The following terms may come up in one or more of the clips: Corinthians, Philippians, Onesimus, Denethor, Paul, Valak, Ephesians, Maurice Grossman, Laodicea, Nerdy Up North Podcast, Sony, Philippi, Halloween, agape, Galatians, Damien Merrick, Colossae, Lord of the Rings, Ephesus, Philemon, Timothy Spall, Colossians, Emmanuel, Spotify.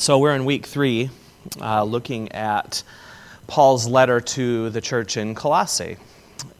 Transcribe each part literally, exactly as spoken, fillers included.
So we're in week three, uh, looking at Paul's letter to the church in Colossae.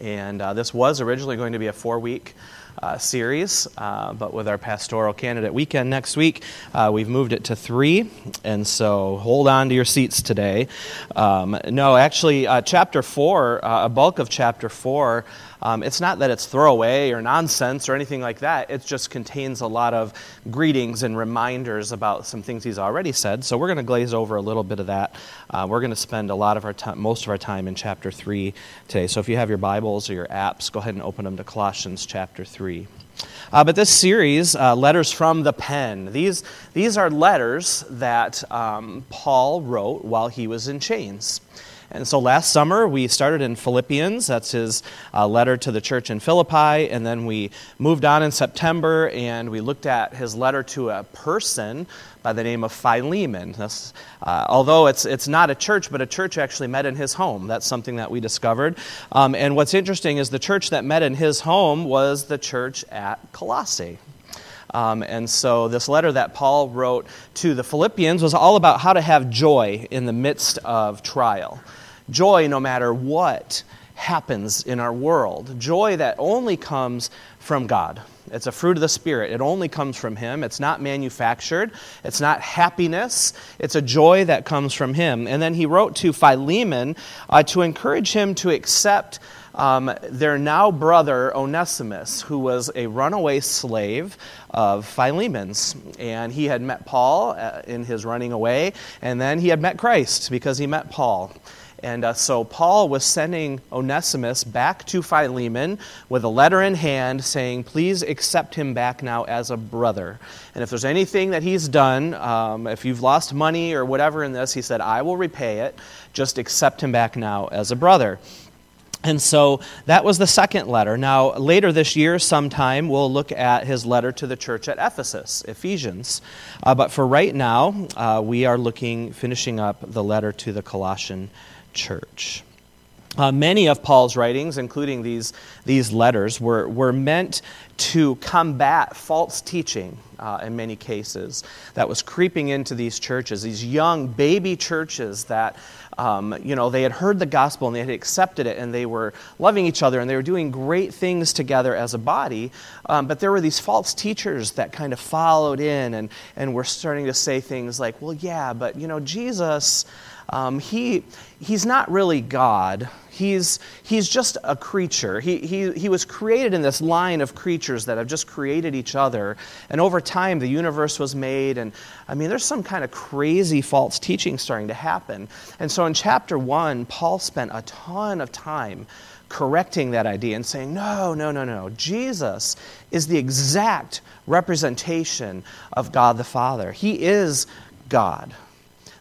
And uh, this was originally going to be a four-week uh, series, uh, but with our pastoral candidate weekend next week, uh, we've moved it to three, and so hold on to your seats today. Um, no, actually, uh, chapter four, uh, a bulk of chapter four, Um, it's not that it's throwaway or nonsense or anything like that. It just contains a lot of greetings and reminders about some things he's already said. So we're going to glaze over a little bit of that. Uh, we're going to spend a lot of our time, most of our time in chapter three today. So if you have your Bibles or your apps, go ahead and open them to Colossians chapter three. Uh, but this series, uh, Letters from the Pen, these these are letters that um, Paul wrote while he was in chains. And so last summer, we started in Philippians. That's his uh, letter to the church in Philippi. And then we moved on in September, and we looked at his letter to a person by the name of Philemon. That's, uh, although it's it's not a church, but a church actually met in his home. That's something that we discovered. Um, and what's interesting is the church that met in his home was the church at Colossae. Um, and so this letter that Paul wrote to the Philippians was all about how to have joy in the midst of trial. Joy no matter what happens in our world. Joy that only comes from God. It's a fruit of the Spirit. It only comes from Him. It's not manufactured. It's not happiness. It's a joy that comes from Him. And then he wrote to Philemon uh, to encourage him to accept Um, their now brother Onesimus, who was a runaway slave of Philemon's. And he had met Paul uh, in his running away, and then he had met Christ because he met Paul. And uh, so Paul was sending Onesimus back to Philemon with a letter in hand saying, please accept him back now as a brother. And if there's anything that he's done, um, if you've lost money or whatever in this, he said, I will repay it. Just accept him back now as a brother. And so that was the second letter. Now, later this year sometime, we'll look at his letter to the church at Ephesus, Ephesians. Uh, but for right now, uh, we are looking, finishing up the letter to the Colossian church. Uh, many of Paul's writings, including these these letters, were, were meant to combat false teaching uh, in many cases that was creeping into these churches, these young baby churches that Um, you know, they had heard the gospel and they had accepted it, and they were loving each other, and they were doing great things together as a body. Um, but there were these false teachers that kind of followed in and, and were starting to say things like, well, yeah, but, you know, Jesus, um, he he's not really God. He's he's just a creature. He, he he was created in this line of creatures that have just created each other. And over time, the universe was made. And, I mean, there's some kind of crazy false teaching starting to happen. And so in chapter one, Paul spent a ton of time correcting that idea and saying, no, no, no, no. Jesus is the exact representation of God the Father. He is God.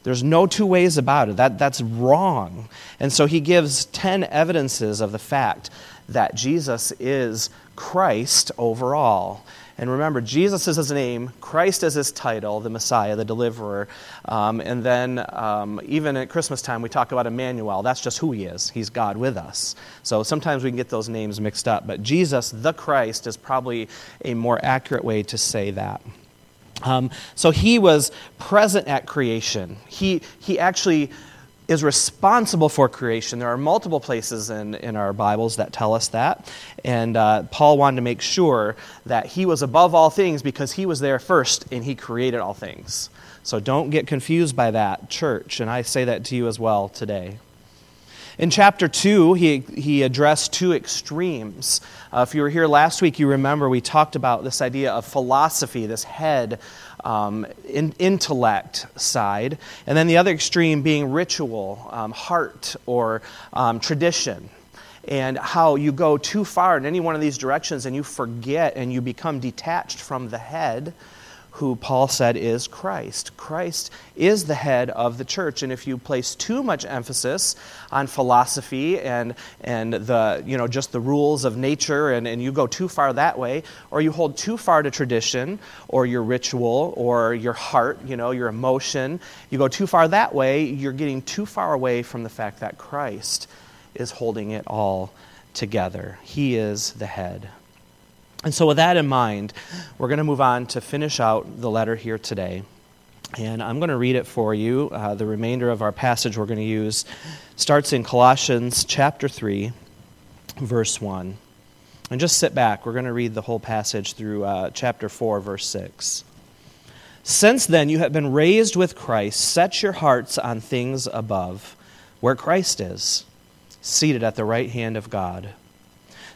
There's no two ways about it. That, that's wrong. And so he gives ten evidences of the fact that Jesus is Christ overall. And remember, Jesus is his name, Christ is his title, the Messiah, the Deliverer. Um, and then um, even at Christmas time, we talk about Emmanuel. That's just who he is. He's God with us. So sometimes we can get those names mixed up. But Jesus, the Christ, is probably a more accurate way to say that. Um, so he was present at creation. He he actually is responsible for creation. There are multiple places in, in our Bibles that tell us that. And uh, Paul wanted to make sure that he was above all things because he was there first and he created all things. So don't get confused by that, church. And I say that to you as well today. In chapter two, he he addressed two extremes. Uh, if you were here last week, you remember we talked about this idea of philosophy, this head, um, in, intellect side, and then the other extreme being ritual, um, heart, or um, tradition, and how you go too far in any one of these directions and you forget and you become detached from the head, who Paul said is Christ. Christ is the head of the church, and if you place too much emphasis on philosophy and and the you know just the rules of nature, and, and you go too far that way, or you hold too far to tradition, or your ritual, or your heart, you know, your emotion, you go too far that way, you're getting too far away from the fact that Christ is holding it all together. He is the head. And so with that in mind, we're going to move on to finish out the letter here today. And I'm going to read it for you. Uh, the remainder of our passage we're going to use starts in Colossians chapter three, verse one. And just sit back. We're going to read the whole passage through uh, chapter four, verse six. Since then you have been raised with Christ. Set your hearts on things above, where Christ is, seated at the right hand of God.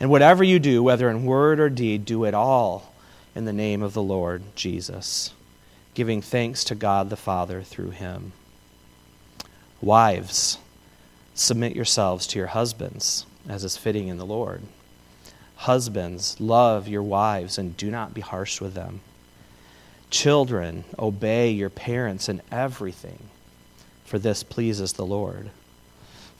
And whatever you do, whether in word or deed, do it all in the name of the Lord Jesus, giving thanks to God the Father through him. Wives, submit yourselves to your husbands, as is fitting in the Lord. Husbands, love your wives and do not be harsh with them. Children, obey your parents in everything, for this pleases the Lord.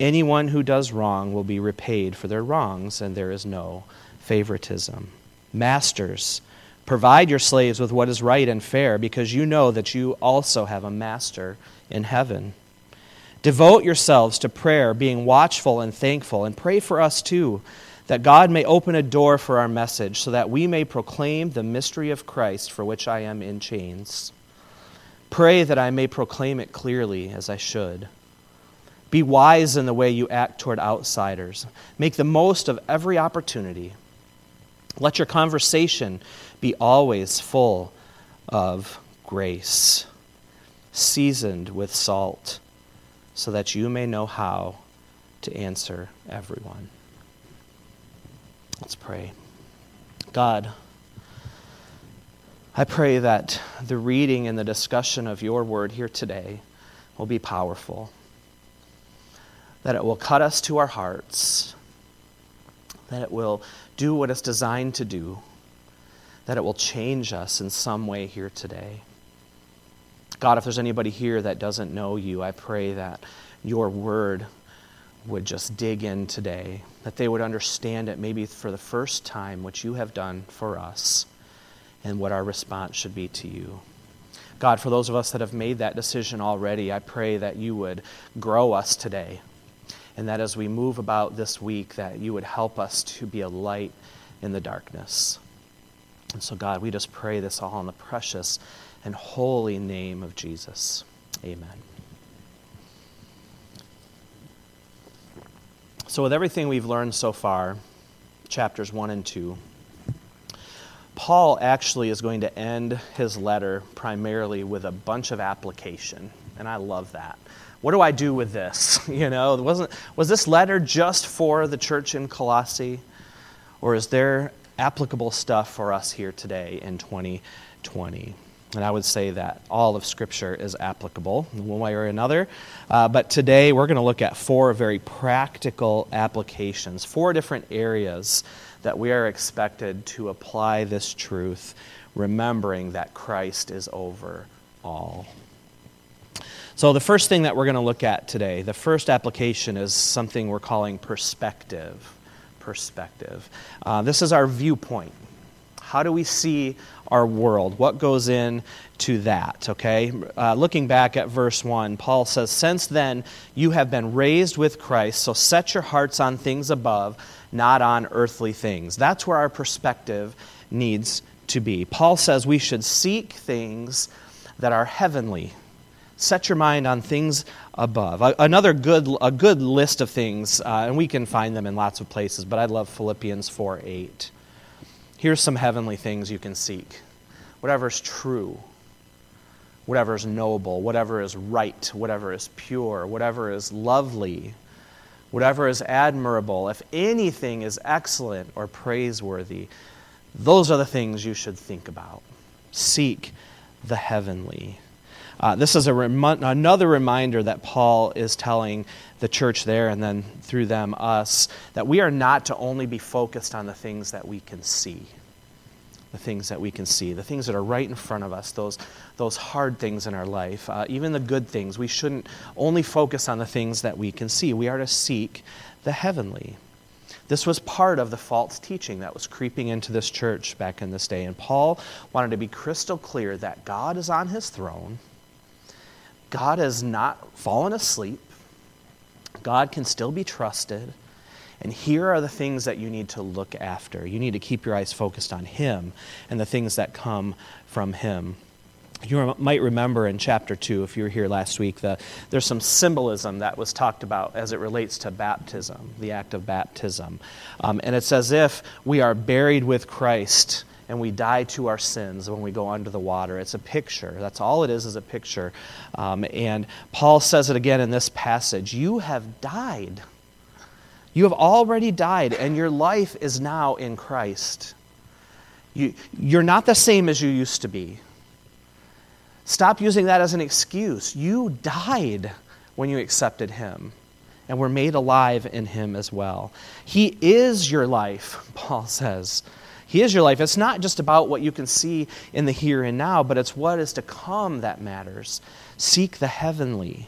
Anyone who does wrong will be repaid for their wrongs, and there is no favoritism. Masters, provide your slaves with what is right and fair, because you know that you also have a master in heaven. Devote yourselves to prayer, being watchful and thankful, and pray for us too, that God may open a door for our message, so that we may proclaim the mystery of Christ, for which I am in chains. Pray that I may proclaim it clearly as I should. Be wise in the way you act toward outsiders. Make the most of every opportunity. Let your conversation be always full of grace, seasoned with salt, so that you may know how to answer everyone. Let's pray. God, I pray that the reading and the discussion of your word here today will be powerful, that it will cut us to our hearts, that it will do what it's designed to do, that it will change us in some way here today. God, if there's anybody here that doesn't know you, I pray that your word would just dig in today, that they would understand it maybe for the first time, what you have done for us and what our response should be to you. God, for those of us that have made that decision already, I pray that you would grow us today, and that as we move about this week, that you would help us to be a light in the darkness. And so, God, we just pray this all in the precious and holy name of Jesus. Amen. So with everything we've learned so far, chapters one and two, Paul actually is going to end his letter primarily with a bunch of application, and I love that. What do I do with this? You know, wasn't was this letter just for the church in Colossae, or is there applicable stuff for us here today in twenty twenty? And I would say that all of Scripture is applicable in one way or another. Uh, but today we're going to look at four very practical applications, four different areas that we are expected to apply this truth, remembering that Christ is over all. So the first thing that we're going to look at today, the first application, is something we're calling perspective. Perspective. Uh, this is our viewpoint. How do we see our world? What goes into that, okay? Uh, looking back at verse one, Paul says, "Since then you have been raised with Christ, so set your hearts on things above, not on earthly things." That's where our perspective needs to be. Paul says we should seek things that are heavenly. Set your mind on things above. Another good a good list of things, uh, and we can find them in lots of places, but I love Philippians four eight. Here's some heavenly things you can seek. Whatever's true, whatever's noble, whatever is right, whatever is pure, whatever is lovely, whatever is admirable, if anything is excellent or praiseworthy, those are the things you should think about. Seek the heavenly. Uh, this is a rem- another reminder that Paul is telling the church there, and then through them us, that we are not to only be focused on the things that we can see, the things that we can see, the things that are right in front of us, those those hard things in our life, uh, even the good things. We shouldn't only focus on the things that we can see. We are to seek the heavenly. This was part of the false teaching that was creeping into this church back in this day, and Paul wanted to be crystal clear that God is on his throne. God has not fallen asleep. God can still be trusted. And here are the things that you need to look after. You need to keep your eyes focused on Him and the things that come from Him. You might remember in chapter two, if you were here last week, the, there's some symbolism that was talked about as it relates to baptism, the act of baptism. Um, and it's as if we are buried with Christ and we die to our sins when we go under the water. It's a picture. That's all it is, is a picture. Um, and Paul says it again in this passage. You have died. You have already died, and your life is now in Christ. You, you're not the same as you used to be. Stop using that as an excuse. You died when you accepted Him, and were made alive in Him as well. He is your life, Paul says. He is your life. It's not just about what you can see in the here and now, but it's what is to come that matters. Seek the heavenly.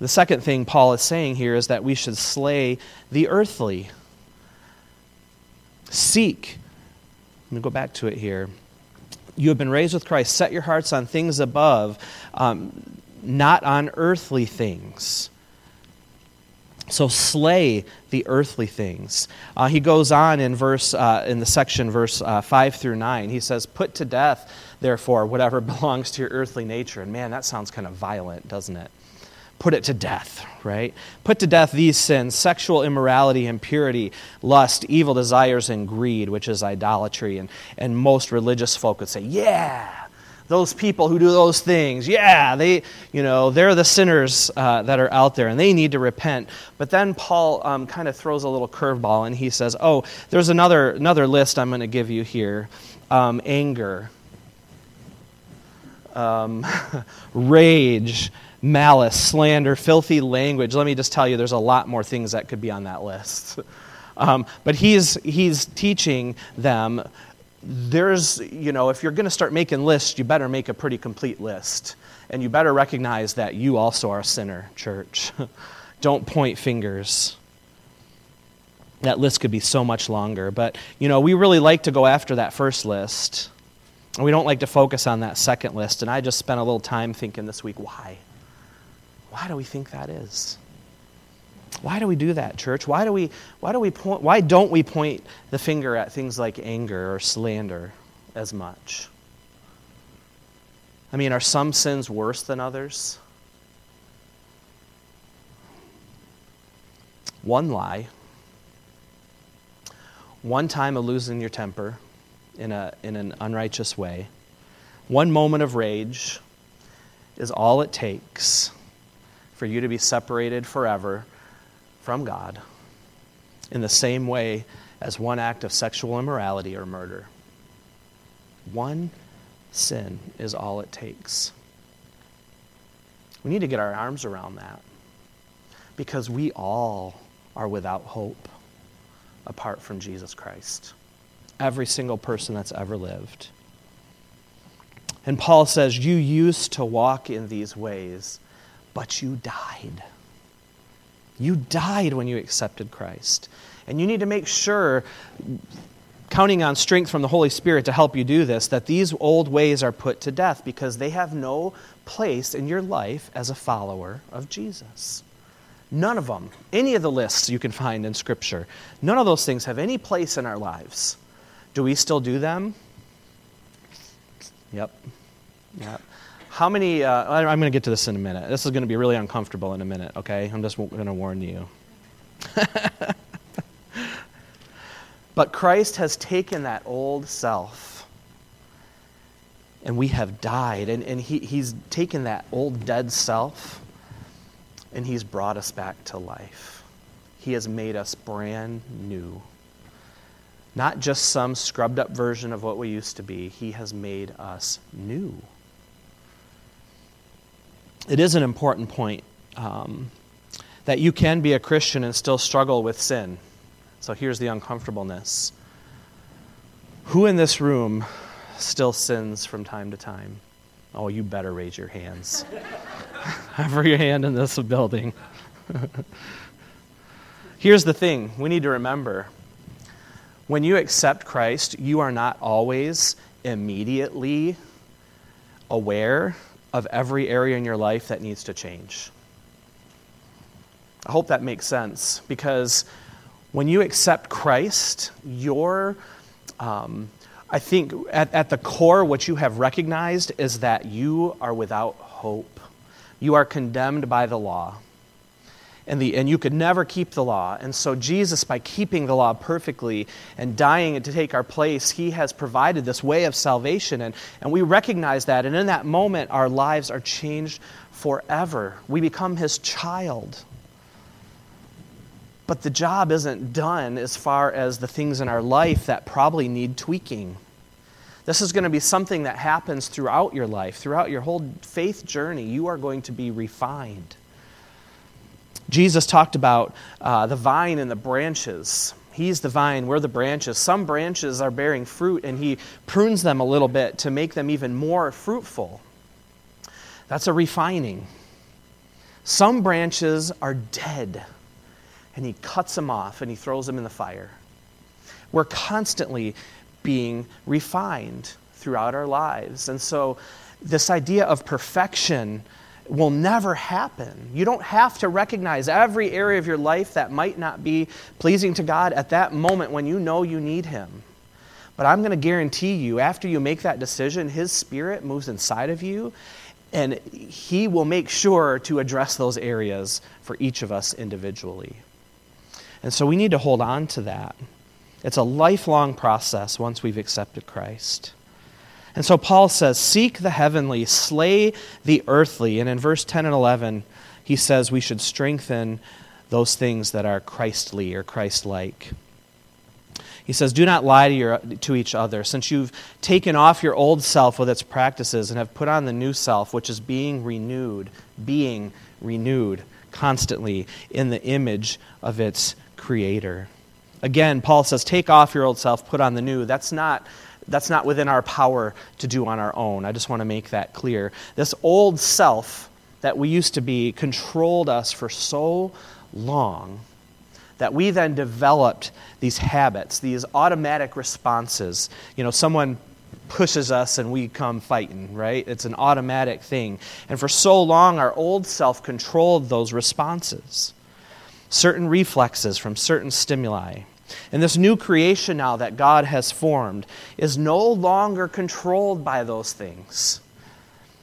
The second thing Paul is saying here is that we should slay the earthly. Seek. Let me go back to it here. You have been raised with Christ. Set your hearts on things above, um, not on earthly things. So slay the earthly things. Uh, he goes on in verse uh, in the section verse uh, five through nine. He says, "Put to death, therefore, whatever belongs to your earthly nature." And man, that sounds kind of violent, doesn't it? Put it to death, right? Put to death these sins: sexual immorality, impurity, lust, evil desires, and greed, which is idolatry. And and most religious folk would say, "Yeah, those people who do those things, yeah, they, you know, they're the sinners uh, that are out there, and they need to repent." But then Paul um, kind of throws a little curveball, and he says, "Oh, there's another another list I'm going to give you here: um, anger, um, rage, malice, slander, filthy language." Let me just tell you, there's a lot more things that could be on that list. Um, but he's he's teaching them. There's, you know, if you're going to start making lists, you better make a pretty complete list. And you better recognize that you also are a sinner, church. Don't point fingers. That list could be so much longer. But, you know, we really like to go after that first list. And we don't like to focus on that second list. And I just spent a little time thinking this week, why? Why do we think that is? Why do we do that, church? Why do we why do we point why don't we point the finger at things like anger or slander as much? I mean, are some sins worse than others? One lie one time of losing your temper in a in an unrighteous way, one moment of rage is all it takes for you to be separated forever from God, in the same way as one act of sexual immorality or murder. One sin is all it takes. We need to get our arms around that, because we all are without hope apart from Jesus Christ. Every single person that's ever lived. And Paul says, you used to walk in these ways, but you died. You died when you accepted Christ. And you need to make sure, counting on strength from the Holy Spirit to help you do this, that these old ways are put to death, because they have no place in your life as a follower of Jesus. None of them, any of the lists you can find in Scripture, none of those things have any place in our lives. Do we still do them? Yep. Yep. How many, uh, I'm going to get to this in a minute. This is going to be really uncomfortable in a minute, okay? I'm just going to warn you. But Christ has taken that old self, and we have died, and, and he, he's taken that old dead self, and he's brought us back to life. He has made us brand new. Not just some scrubbed up version of what we used to be. He has made us new. It is an important point um, that you can be a Christian and still struggle with sin. So here's the uncomfortableness. Who in this room still sins from time to time? Oh, you better raise your hands. Every hand in this building. Here's the thing we need to remember. When you accept Christ, you are not always immediately aware of every area in your life that needs to change. I hope that makes sense, because when you accept Christ, your, um, I think at, at the core what you have recognized is that you are without hope. You are condemned by the law, and the and you could never keep the law. And so Jesus, by keeping the law perfectly and dying to take our place, he has provided this way of salvation. And, and we recognize that. And in that moment, our lives are changed forever. We become his child. But the job isn't done as far as the things in our life that probably need tweaking. This is going to be something that happens throughout your life, throughout your whole faith journey. You are going to be refined. Jesus talked about uh, the vine and the branches. He's the vine, we're the branches. Some branches are bearing fruit, and he prunes them a little bit to make them even more fruitful. That's a refining. Some branches are dead, and he cuts them off, and he throws them in the fire. We're constantly being refined throughout our lives. And so this idea of perfection will never happen. You don't have to recognize every area of your life that might not be pleasing to God at that moment when you know you need him. But I'm going to guarantee you, after you make that decision, his Spirit moves inside of you, and he will make sure to address those areas for each of us individually. And so we need to hold on to that. It's a lifelong process once we've accepted Christ. And so Paul says, seek the heavenly, slay the earthly. And in verse ten and eleven, he says we should strengthen those things that are Christly or Christ-like. He says, do not lie to, your, to each other, since you've taken off your old self with its practices and have put on the new self, which is being renewed, being renewed constantly in the image of its creator. Again, Paul says, take off your old self, put on the new. That's not... That's not within our power to do on our own. I just want to make that clear. This old self that we used to be controlled us for so long that we then developed these habits, these automatic responses. You know, someone pushes us and we come fighting, right? It's an automatic thing. And for so long, our old self controlled those responses, certain reflexes from certain stimuli. And this new creation now that God has formed is no longer controlled by those things.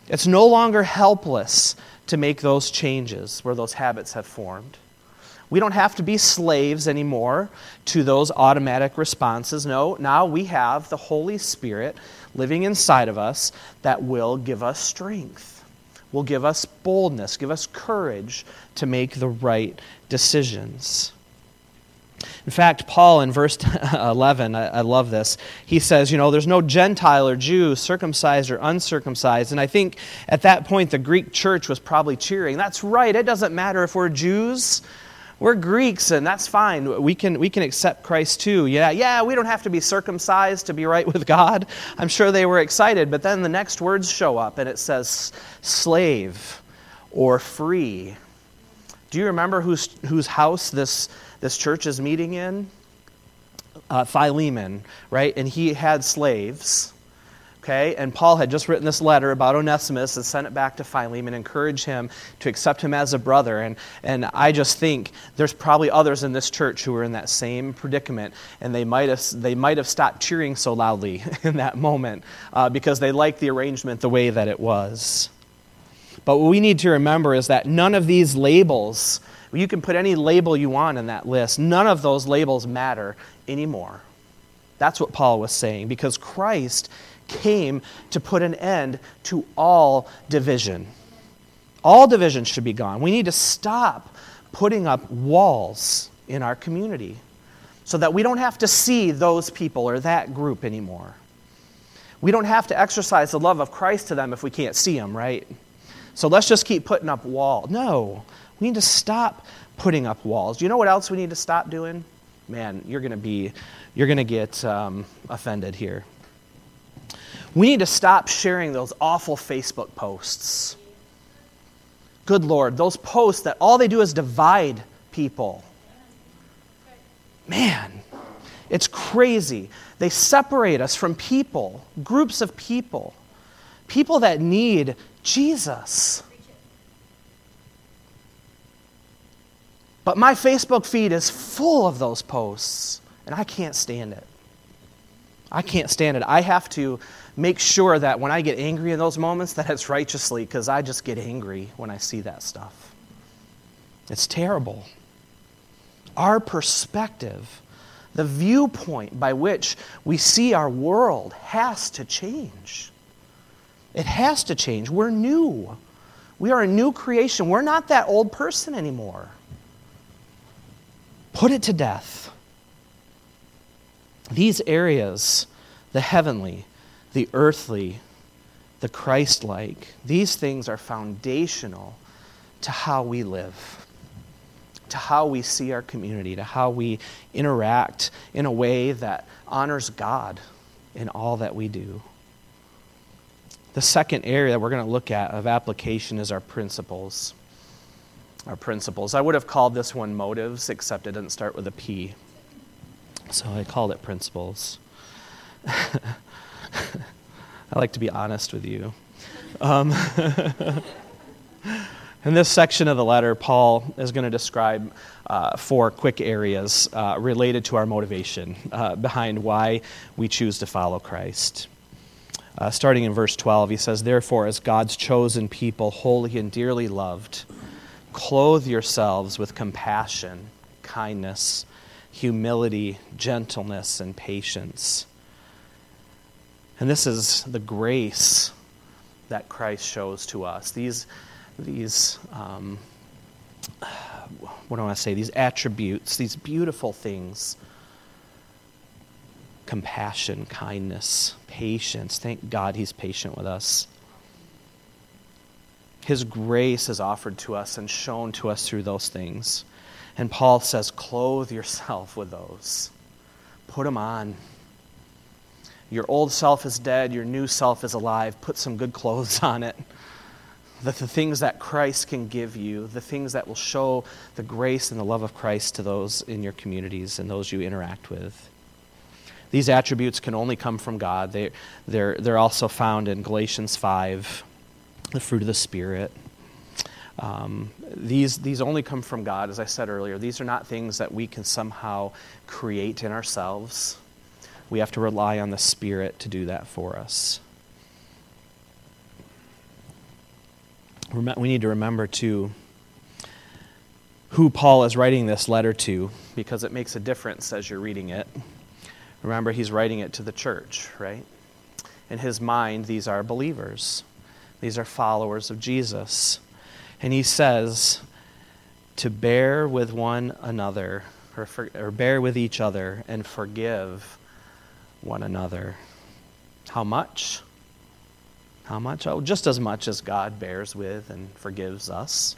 It's no longer helpless to make those changes where those habits have formed. We don't have to be slaves anymore to those automatic responses. No, now we have the Holy Spirit living inside of us that will give us strength, will give us boldness, give us courage to make the right decisions. In fact, Paul in verse eleven, I, I love this, he says, you know, there's no Gentile or Jew, circumcised or uncircumcised. And I think at that point the Greek church was probably cheering, that's right, it doesn't matter if we're Jews, we're Greeks, and that's fine. We can we can accept Christ too. Yeah, yeah, we don't have to be circumcised to be right with God. I'm sure they were excited, but then the next words show up, and it says slave or free. Do you remember whose whose house this this church is meeting in? Uh, Philemon, right? And he had slaves. Okay, and Paul had just written this letter about Onesimus and sent it back to Philemon, encourage him to accept him as a brother. And, and I just think there's probably others in this church who are in that same predicament, and they might have they might have stopped cheering so loudly in that moment uh, because they liked the arrangement the way that it was. But what we need to remember is that none of these labels, you can put any label you want in that list, none of those labels matter anymore. That's what Paul was saying, because Christ came to put an end to all division. All division should be gone. We need to stop putting up walls in our community so that we don't have to see those people or that group anymore. We don't have to exercise the love of Christ to them if we can't see them, right? So let's just keep putting up walls. No, we need to stop putting up walls. You know what else we need to stop doing? Man, you're going to be, you're going to get um, offended here. We need to stop sharing those awful Facebook posts. Good Lord, those posts that all they do is divide people. Man, it's crazy. They separate us from people, groups of people, people that need Jesus. But my Facebook feed is full of those posts, and I can't stand it. I can't stand it. I have to make sure that when I get angry in those moments, that it's righteously, because I just get angry when I see that stuff. It's terrible. Our perspective, the viewpoint by which we see our world has to change. It has to change. We're new. We are a new creation. We're not that old person anymore. Put it to death. These areas, the heavenly, the earthly, the Christ-like, these things are foundational to how we live, to how we see our community, to how we interact in a way that honors God in all that we do. The second area that we're going to look at of application is our principles. Our principles. I would have called this one motives, except it didn't start with a P. So I called it principles. I like to be honest with you. Um, in this section of the letter, Paul is going to describe uh, four quick areas uh, related to our motivation uh, behind why we choose to follow Christ. Uh, starting in verse twelve, he says, "Therefore, as God's chosen people, holy and dearly loved, clothe yourselves with compassion, kindness, humility, gentleness, and patience." And this is the grace that Christ shows to us. These, these, um, what do I want to say? These attributes, these beautiful things. Compassion, kindness, patience. Thank God he's patient with us. His grace is offered to us and shown to us through those things. And Paul says, clothe yourself with those. Put them on. Your old self is dead. Your new self is alive. Put some good clothes on it. The, the things that Christ can give you, the things that will show the grace and the love of Christ to those in your communities and those you interact with. These attributes can only come from God. They, they're, they're also found in Galatians five, the fruit of the Spirit. Um, these these only come from God, as I said earlier. These are not things that we can somehow create in ourselves. We have to rely on the Spirit to do that for us. We need to remember, too, who Paul is writing this letter to, because it makes a difference as you're reading it. Remember, he's writing it to the church, right? In his mind, these are believers. These are followers of Jesus. And he says to bear with one another, or, for, or bear with each other and forgive one another. How much? How much? Oh, just as much as God bears with and forgives us.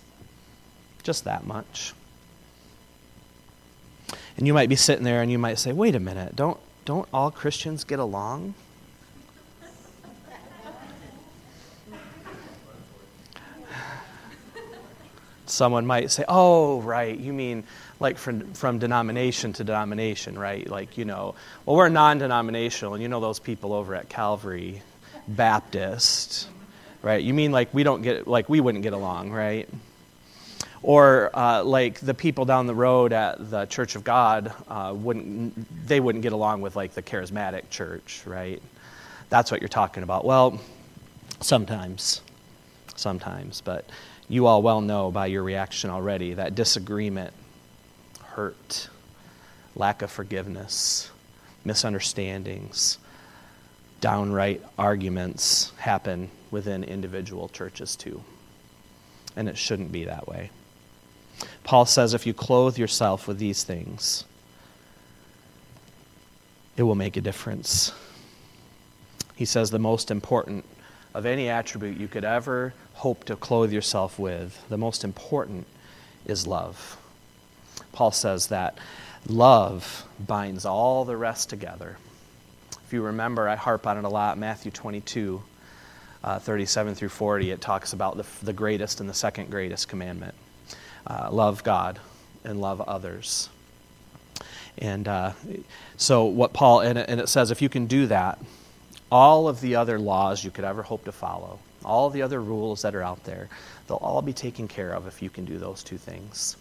Just that much. And you might be sitting there and you might say, wait a minute, don't don't all Christians get along? Someone might say, oh, right, you mean like from, from denomination to denomination, right? Like, you know, well, we're non-denominational, and you know those people over at Calvary Baptist, right? You mean like we don't get, like we wouldn't get along, right? Or uh, like the people down the road at the Church of God, uh, wouldn't they wouldn't get along with like the charismatic church, right? That's what you're talking about. Well, sometimes, sometimes, but you all well know by your reaction already that disagreement, hurt, lack of forgiveness, misunderstandings, downright arguments happen within individual churches too. And it shouldn't be that way. Paul says if you clothe yourself with these things, it will make a difference. He says the most important of any attribute you could ever hope to clothe yourself with, the most important is love. Paul says that love binds all the rest together. If you remember, I harp on it a lot, Matthew twenty-two, uh, thirty-seven through forty, it talks about the, the greatest and the second greatest commandment. Uh, love God and love others. And uh, so what Paul, and it, and it says if you can do that, all of the other laws you could ever hope to follow, all the other rules that are out there, they'll all be taken care of if you can do those two things.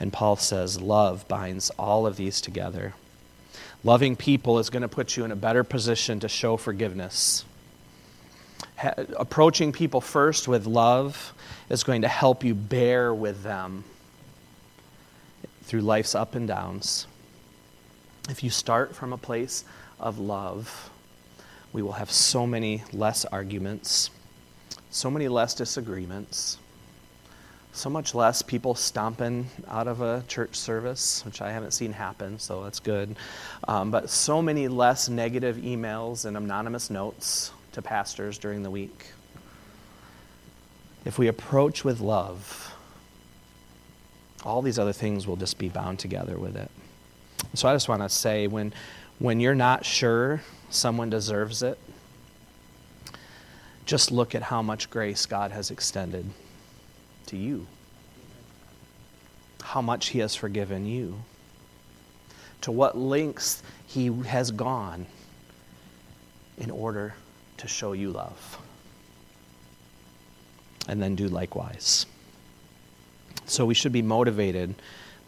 And Paul says love binds all of these together. Loving people is going to put you in a better position to show forgiveness. Ha- approaching people first with love is going to help you bear with them through life's up and downs. If you start from a place of love, we will have so many less arguments, so many less disagreements, so much less people stomping out of a church service, which I haven't seen happen, so that's good. Um, but so many less negative emails and anonymous notes to pastors during the week. If we approach with love, all these other things will just be bound together with it. So I just want to say, when when you're not sure someone deserves it, just look at how much grace God has extended to you. How much he has forgiven you. To what lengths he has gone in order to show you love. And then do likewise. So we should be motivated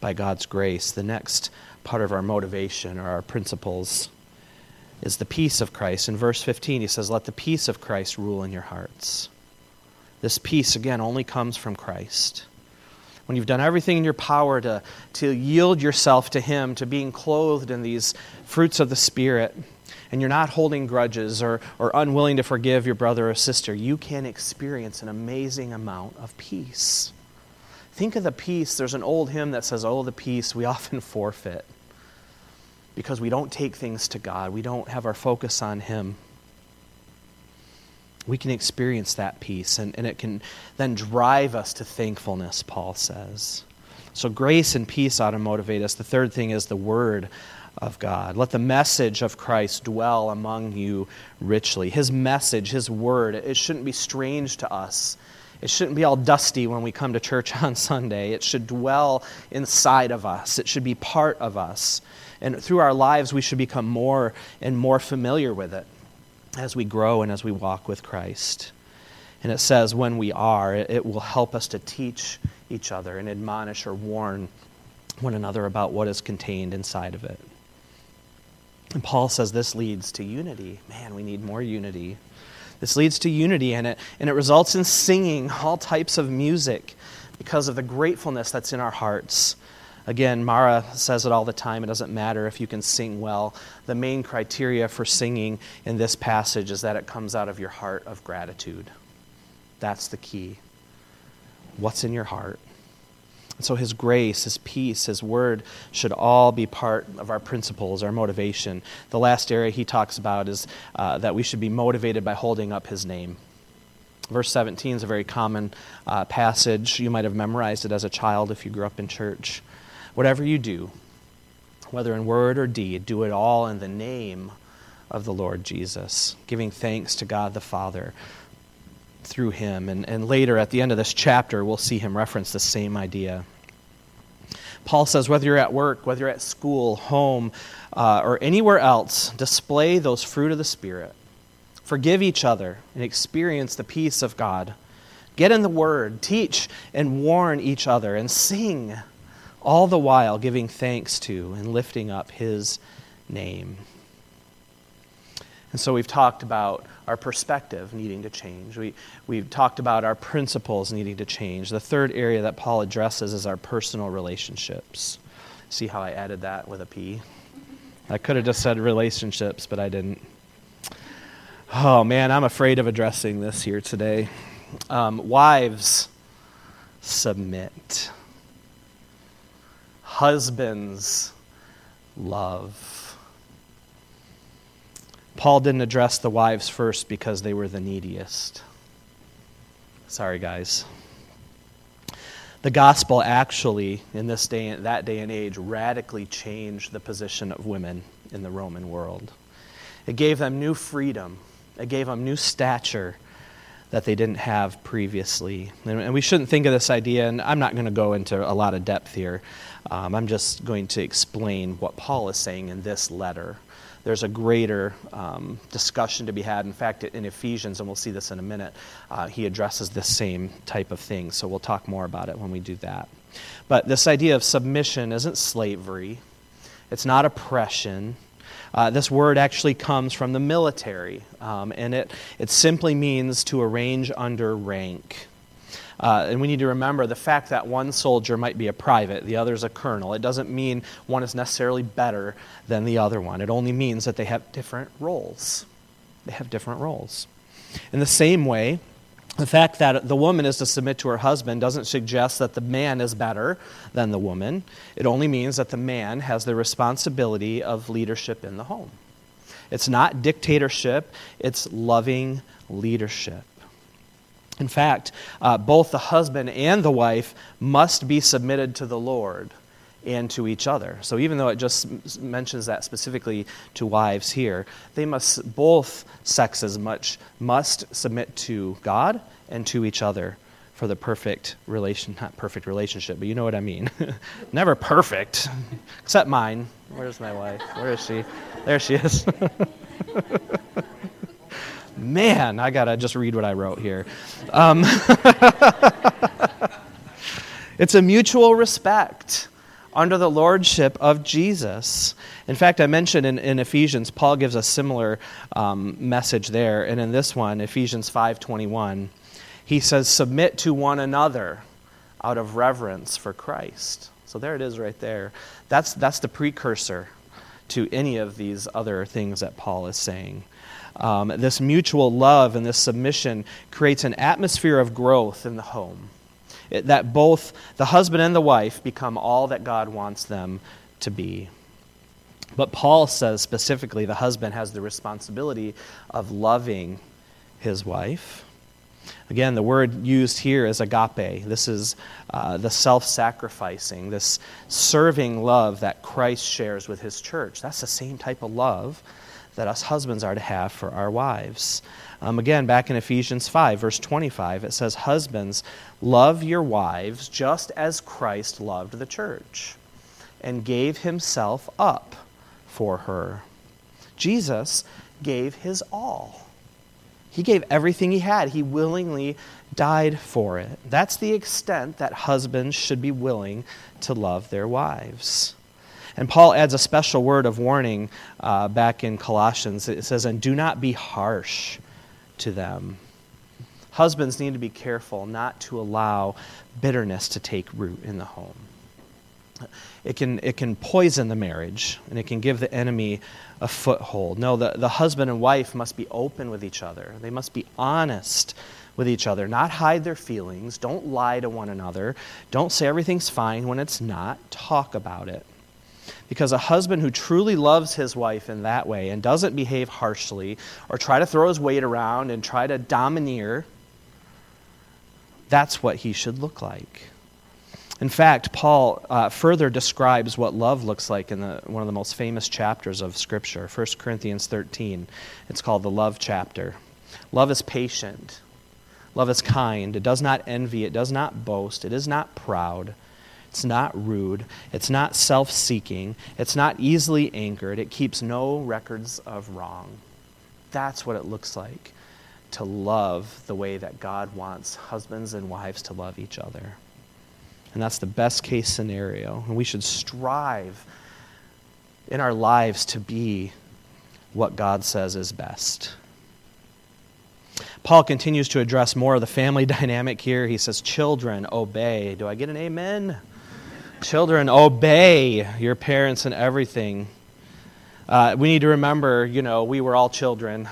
by God's grace. The next part of our motivation or our principles is the peace of Christ. In verse fifteen, he says, let the peace of Christ rule in your hearts. This peace, again, only comes from Christ. When you've done everything in your power to, to yield yourself to him, to being clothed in these fruits of the Spirit, and you're not holding grudges or, or unwilling to forgive your brother or sister, you can experience an amazing amount of peace. Think of the peace. There's an old hymn that says, oh, the peace we often forfeit. Because we don't take things to God. We don't have our focus on him. We can experience that peace, and, and it can then drive us to thankfulness, Paul says. So grace and peace ought to motivate us. The third thing is the word of God. Let the message of Christ dwell among you richly. His message, his word, it shouldn't be strange to us. It shouldn't be all dusty when we come to church on Sunday. It should dwell inside of us. It should be part of us. And through our lives, we should become more and more familiar with it as we grow and as we walk with Christ. And it says when we are, it will help us to teach each other and admonish or warn one another about what is contained inside of it. And Paul says this leads to unity. Man, we need more unity. This leads to unity, and it, and it results in singing, all types of music, because of the gratefulness that's in our hearts. Again, Mara says it all the time. It doesn't matter if you can sing well. The main criteria for singing in this passage is that it comes out of your heart of gratitude. That's the key. What's in your heart? And so his grace, his peace, his word should all be part of our principles, our motivation. The last area he talks about is uh, that we should be motivated by holding up his name. Verse seventeen is a very common uh, passage. You might have memorized it as a child if you grew up in church. Whatever you do, whether in word or deed, do it all in the name of the Lord Jesus, giving thanks to God the Father through him. And, and later at the end of this chapter, we'll see him reference the same idea. Paul says, whether you're at work, whether you're at school, home, uh, or anywhere else, display those fruit of the Spirit. Forgive each other and experience the peace of God. Get in the Word, teach and warn each other, and sing, all the while giving thanks to and lifting up his name. And so we've talked about our perspective needing to change. We, we've talked about our principles needing to change. The third area that Paul addresses is our personal relationships. See how I added that with a P? I could have just said relationships, but I didn't. Oh, man, I'm afraid of addressing this here today. Um, wives, submit. Husbands, love. Paul didn't address the wives first because they were the neediest. Sorry, guys. The gospel actually, in this day, that day and age, radically changed the position of women in the Roman world. It gave them new freedom. It gave them new stature that they didn't have previously. And we shouldn't think of this idea, and I'm not going to go into a lot of depth here. Um, I'm just going to explain what Paul is saying in this letter. There's a greater um, discussion to be had. In fact, in Ephesians, and we'll see this in a minute, uh, he addresses this same type of thing. So we'll talk more about it when we do that. But this idea of submission isn't slavery. It's not oppression. Uh, this word actually comes from the military, um, and it, it simply means to arrange under rank. Uh, and we need to remember the fact that one soldier might be a private, the other is a colonel. It doesn't mean one is necessarily better than the other one. It only means that they have different roles. They have different roles. In the same way, the fact that the woman is to submit to her husband doesn't suggest that the man is better than the woman. It only means that the man has the responsibility of leadership in the home. It's not dictatorship, it's loving leadership. In fact, uh, both the husband and the wife must be submitted to the Lord and to each other. So even though it just mentions that specifically to wives here, they must, both sexes much, must submit to God and to each other for the perfect relation, not perfect relationship, but you know what I mean. Never perfect, except mine. Where's my wife? Where is she? There she is. Man, I gotta just read what I wrote here. Um, it's a mutual respect under the lordship of Jesus. In fact, I mentioned in, in Ephesians, Paul gives a similar um, message there. And in this one, Ephesians five twenty-one, he says, submit to one another out of reverence for Christ. So there it is right there. That's, that's the precursor to any of these other things that Paul is saying. Um, this mutual love and this submission creates an atmosphere of growth in the home. It, that both the husband and the wife become all that God wants them to be. But Paul says specifically the husband has the responsibility of loving his wife. Again, the word used here is agape. This is uh, the self-sacrificing, this serving love that Christ shares with his church. That's the same type of love that us husbands are to have for our wives. Um, again, back in Ephesians five, verse twenty-five, it says, husbands, love your wives just as Christ loved the church and gave himself up for her. Jesus gave his all. He gave everything he had. He willingly died for it. That's the extent that husbands should be willing to love their wives. And Paul adds a special word of warning uh, back in Colossians. It says, and do not be harsh to them. Husbands need to be careful not to allow bitterness to take root in the home. It can it can poison the marriage, and it can give the enemy a foothold. No, the, the husband and wife must be open with each other. They must be honest with each other, not hide their feelings. Don't lie to one another. Don't say everything's fine when it's not. Talk about it. Because a husband who truly loves his wife in that way and doesn't behave harshly or try to throw his weight around and try to domineer, that's what he should look like. In fact, Paul uh, further describes what love looks like in the, one of the most famous chapters of Scripture, First Corinthians thirteen. It's called the love chapter. Love is patient. Love is kind. It does not envy. It does not boast. It is not proud. It's not rude. It's not self-seeking. It's not easily angered. It keeps no records of wrong. That's what it looks like to love the way that God wants husbands and wives to love each other. And that's the best case scenario. And we should strive in our lives to be what God says is best. Paul continues to address more of the family dynamic here. He says, children, obey. Do I get an amen? Children, obey your parents in everything. Uh, we need to remember, you know, we were all children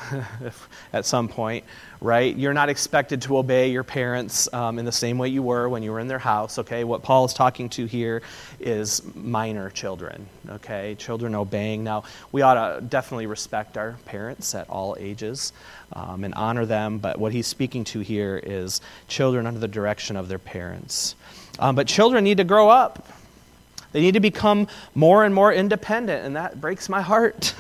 at some point, right? You're not expected to obey your parents um, in the same way you were when you were in their house, okay? What Paul is talking to here is minor children, okay? Children obeying. Now, we ought to definitely respect our parents at all ages um, and honor them, but what he's speaking to here is children under the direction of their parents. Um, but children need to grow up. They need to become more and more independent, and that breaks my heart.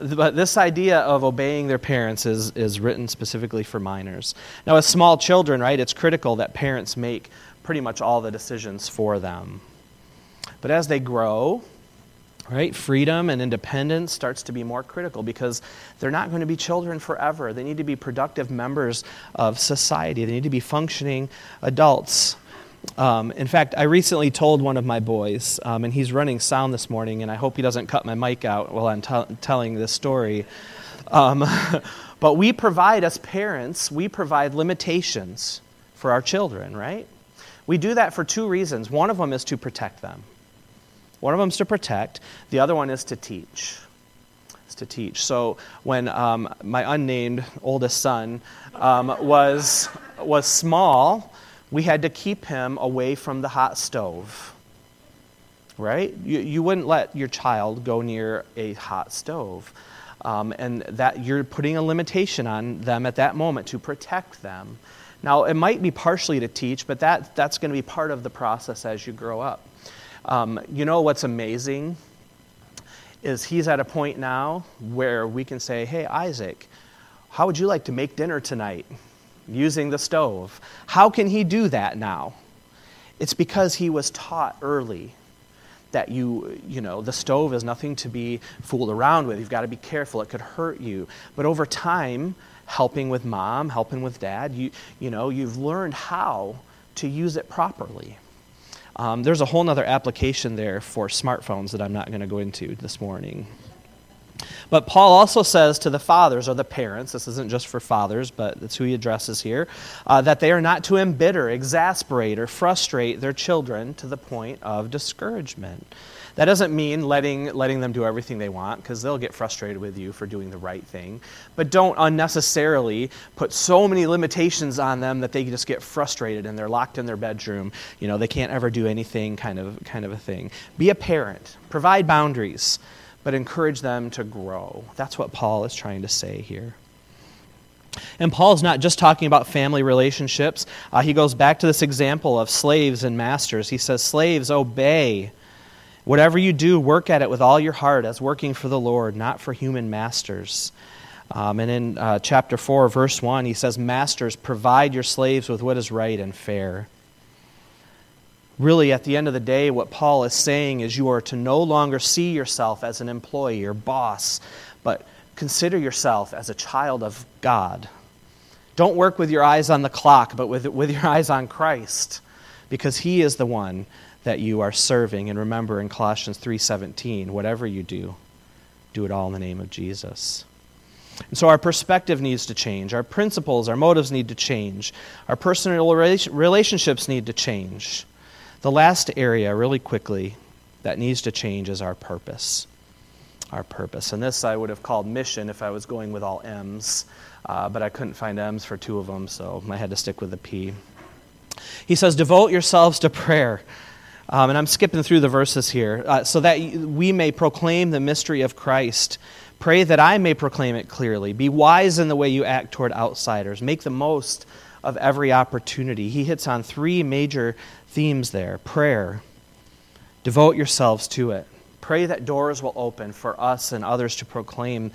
But this idea of obeying their parents is, is written specifically for minors. Now, as small children, right, it's critical that parents make pretty much all the decisions for them. But as they grow, right, freedom and independence starts to be more critical because they're not going to be children forever. They need to be productive members of society. They need to be functioning adults. Um, in fact, I recently told one of my boys, um, and he's running sound this morning, and I hope he doesn't cut my mic out while I'm t- telling this story. Um, but we provide, as parents, we provide limitations for our children, right? We do that for two reasons. One of them is to protect them. One of them is to protect. The other one is to teach. It's to teach. So when um, my unnamed oldest son um, was was small, we had to keep him away from the hot stove, right? You, you wouldn't let your child go near a hot stove. Um, and that you're putting a limitation on them at that moment to protect them. Now, it might be partially to teach, but that that's going to be part of the process as you grow up. Um, you know what's amazing is he's at a point now where we can say, hey, Isaac, how would you like to make dinner tonight? Using the stove. How can he do that now? It's because he was taught early that you, you know, the stove is nothing to be fooled around with. You've got to be careful. It could hurt you. But over time, helping with mom, helping with dad, you, you know, you've learned how to use it properly. Um, there's a whole other application there for smartphones that I'm not going to go into this morning. But Paul also says to the fathers or the parents, this isn't just for fathers, but that's who he addresses here, uh, that they are not to embitter, exasperate, or frustrate their children to the point of discouragement. That doesn't mean letting letting them do everything they want, because they'll get frustrated with you for doing the right thing. But don't unnecessarily put so many limitations on them that they just get frustrated and they're locked in their bedroom. You know, they can't ever do anything kind of kind of a thing. Be a parent. Provide boundaries, but encourage them to grow. That's what Paul is trying to say here. And Paul's not just talking about family relationships. Uh, he goes back to this example of slaves and masters. He says, slaves, obey. Whatever you do, work at it with all your heart as working for the Lord, not for human masters. Um, and in uh, chapter four, verse one, he says, masters, provide your slaves with what is right and fair. Really, at the end of the day, what Paul is saying is you are to no longer see yourself as an employee or boss, but consider yourself as a child of God. Don't work with your eyes on the clock, but with, with your eyes on Christ, because he is the one that you are serving. And remember in Colossians three seventeen, whatever you do, do it all in the name of Jesus. And so our perspective needs to change. Our principles, our motives need to change. Our personal relationships need to change. The last area, really quickly, that needs to change is our purpose. Our purpose. And this I would have called mission if I was going with all M's, uh, but I couldn't find M's for two of them, so I had to stick with a P. He says, devote yourselves to prayer. Um, and I'm skipping through the verses here. Uh, so that we may proclaim the mystery of Christ. Pray that I may proclaim it clearly. Be wise in the way you act toward outsiders. Make the most of every opportunity. He hits on three major themes there. Prayer. Devote yourselves to it. Pray that doors will open for us and others to proclaim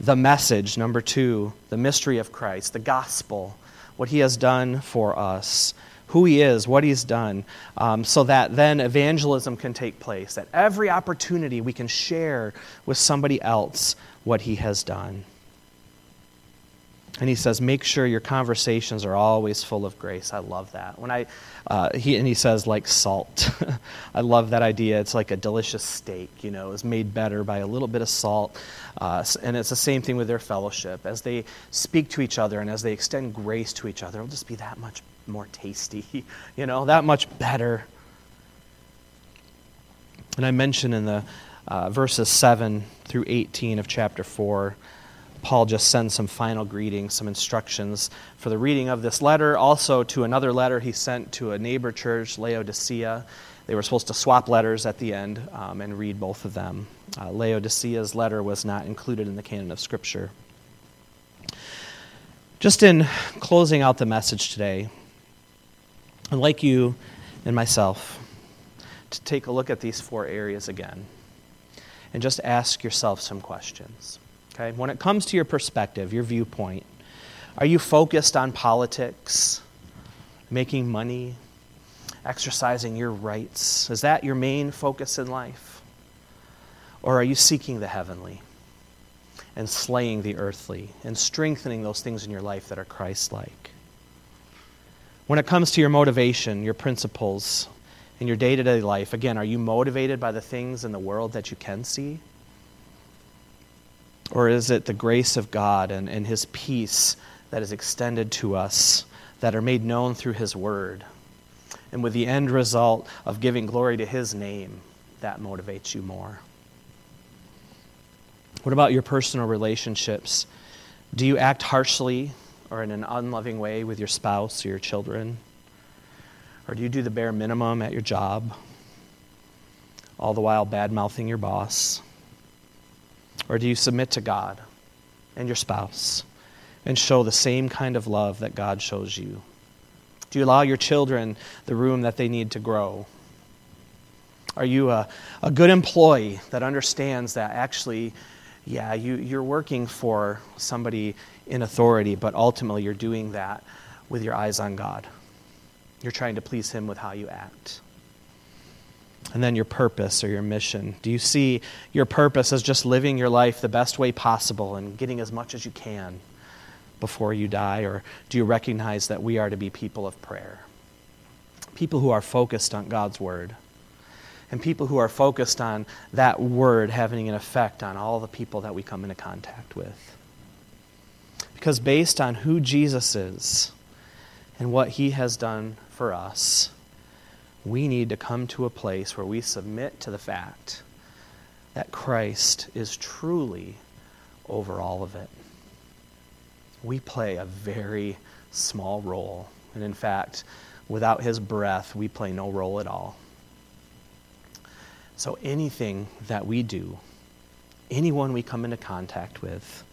the message. Number two, the mystery of Christ, the gospel, what he has done for us, who he is, what he's done, um, so that then evangelism can take place, that every opportunity we can share with somebody else what he has done. And he says, make sure your conversations are always full of grace. I love that. When I, uh, he and he says, like salt. I love that idea. It's like a delicious steak, you know, it was made better by a little bit of salt. Uh, and it's the same thing with their fellowship. As they speak to each other and as they extend grace to each other, it'll just be that much more tasty, you know, that much better. And I mentioned in the uh, verses seven through eighteen of chapter four, Paul just sends some final greetings, some instructions for the reading of this letter. Also to another letter he sent to a neighbor church, Laodicea. They were supposed to swap letters at the end um, and read both of them. Uh, Laodicea's letter was not included in the canon of Scripture. Just in closing out the message today, I'd like you and myself to take a look at these four areas again and just ask yourself some questions. Okay, when it comes to your perspective, your viewpoint, are you focused on politics, making money, exercising your rights? Is that your main focus in life? Or are you seeking the heavenly and slaying the earthly and strengthening those things in your life that are Christ-like? When it comes to your motivation, your principles, and your day-to-day life, again, are you motivated by the things in the world that you can see? Or is it the grace of God and, and his peace that is extended to us, that are made known through his word? And with the end result of giving glory to his name, that motivates you more. What about your personal relationships? Do you act harshly or in an unloving way with your spouse or your children? Or do you do the bare minimum at your job, all the while bad-mouthing your boss? Or do you submit to God and your spouse and show the same kind of love that God shows you? Do you allow your children the room that they need to grow? Are you a, a good employee that understands that actually, yeah, you, you're working for somebody in authority, but ultimately you're doing that with your eyes on God? You're trying to please him with how you act. And then your purpose or your mission. Do you see your purpose as just living your life the best way possible and getting as much as you can before you die? Or do you recognize that we are to be people of prayer? People who are focused on God's word. And people who are focused on that word having an effect on all the people that we come into contact with. Because based on who Jesus is and what he has done for us, we need to come to a place where we submit to the fact that Christ is truly over all of it. We play a very small role. And in fact, without his breath, we play no role at all. So anything that we do, anyone we come into contact with,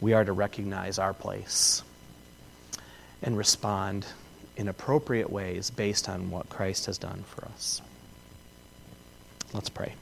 we are to recognize our place and respond in appropriate ways based on what Christ has done for us. Let's pray.